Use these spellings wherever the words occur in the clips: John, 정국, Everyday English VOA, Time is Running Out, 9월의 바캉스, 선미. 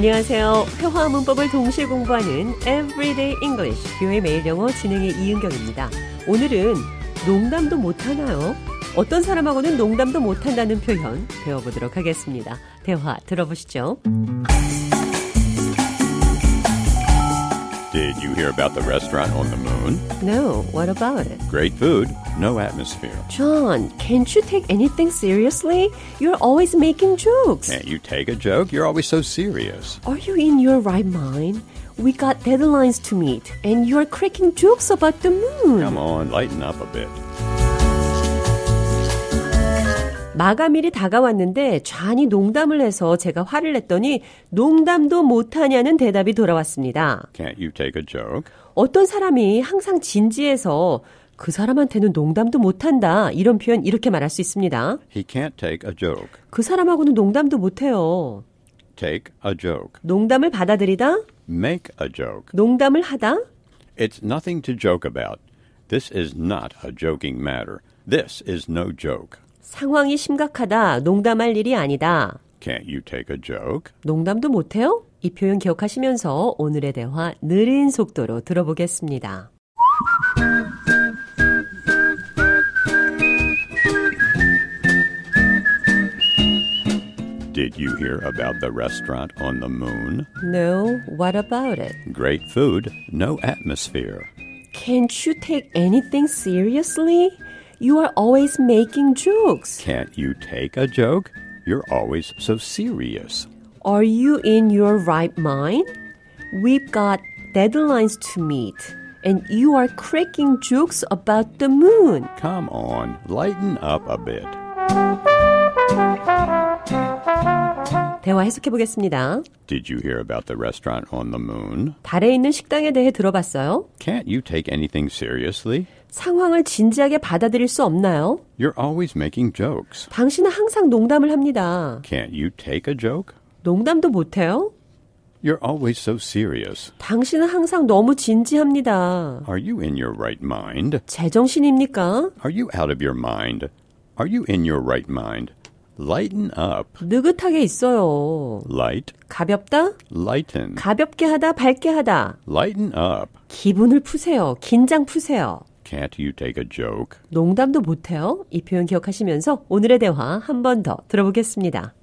안녕하세요. 회화 문법을 동시에 공부하는 Everyday English VOA 매일 영어 진행의 이은경입니다. 오늘은 농담도 못하나요? 어떤 사람하고는 농담도 못한다는 표현 배워보도록 하겠습니다. 대화 들어보시죠. Did you hear about the restaurant on the moon? No, what about it? Great food, no atmosphere. John, can't you take anything seriously? You're always making jokes. Can't you take a joke? You're always so serious. Are you in your right mind? We got deadlines to meet, and you're cracking jokes about the moon. Come on, lighten up a bit. 마감일이 다가왔는데 좌니 농담을 해서 제가 화를 냈더니 농담도 못하냐는 대답이 돌아왔습니다. Can't you take a joke? 어떤 사람이 항상 진지해서 그 사람한테는 농담도 못한다 이런 표현 이렇게 말할 수 있습니다. He can't take a joke. 그 사람하고는 농담도 못해요. Take a joke. 농담을 받아들이다. Make a joke. 농담을 하다. It's nothing to joke about. This is not a joking matter. This is no joke. 상황이 심각하다. 농담할 일이 아니다. Can't you take a joke? 농담도 못해요? 이 표현 기억하시면서 오늘의 대화 느린 속도로 들어보겠습니다. Did you hear about the restaurant on the moon? No, what about it? Great food, no atmosphere. Can't you take anything seriously? You are always making jokes. Can't you take a joke? You're always so serious. Are you in your right mind? We've got deadlines to meet, and you are cracking jokes about the moon. Come on, lighten up a bit. 대화 해석해 보겠습니다. Did you hear about the restaurant on the moon? 달에 있는 식당에 대해 들어봤어요? Can't you take anything seriously? 상황을 진지하게 받아들일 수 없나요? You're always making jokes. 당신은 항상 농담을 합니다. Can't you take a joke? 농담도 못해요? You're always so serious. 당신은 항상 너무 진지합니다. Are you in your right mind? 제정신입니까? Are you out of your mind? Are you in your right mind? Lighten up. 느긋하게 있어요. Light. 가볍다. Lighten. 가볍게 하다, 밝게 하다. Lighten up. 기분을 푸세요. 긴장 푸세요. Can't you take a joke? 농담도 못해요. 이 표현 기억하시면서 오늘의 대화 한 번 더 들어보겠습니다.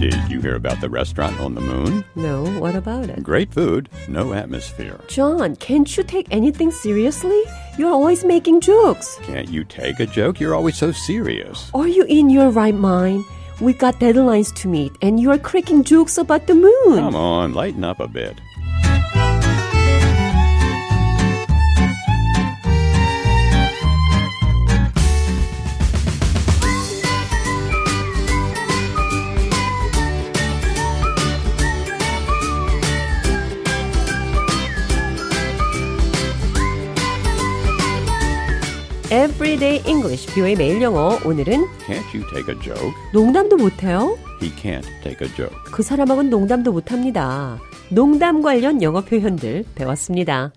Did you hear about the restaurant on the moon? No, what about it? Great food, no atmosphere. John, can't you take anything seriously? You're always making jokes. Can't you take a joke? You're always so serious. Are you in your right mind? We got deadlines to meet, and you are cracking jokes about the moon. Come on, lighten up a bit. Everyday English, VOA 매일 영어. 오늘은 Can't you take a joke? 농담도 못해요? He can't take a joke. 그 사람하고는 농담도 못합니다. 농담 관련 영어 표현들 배웠습니다.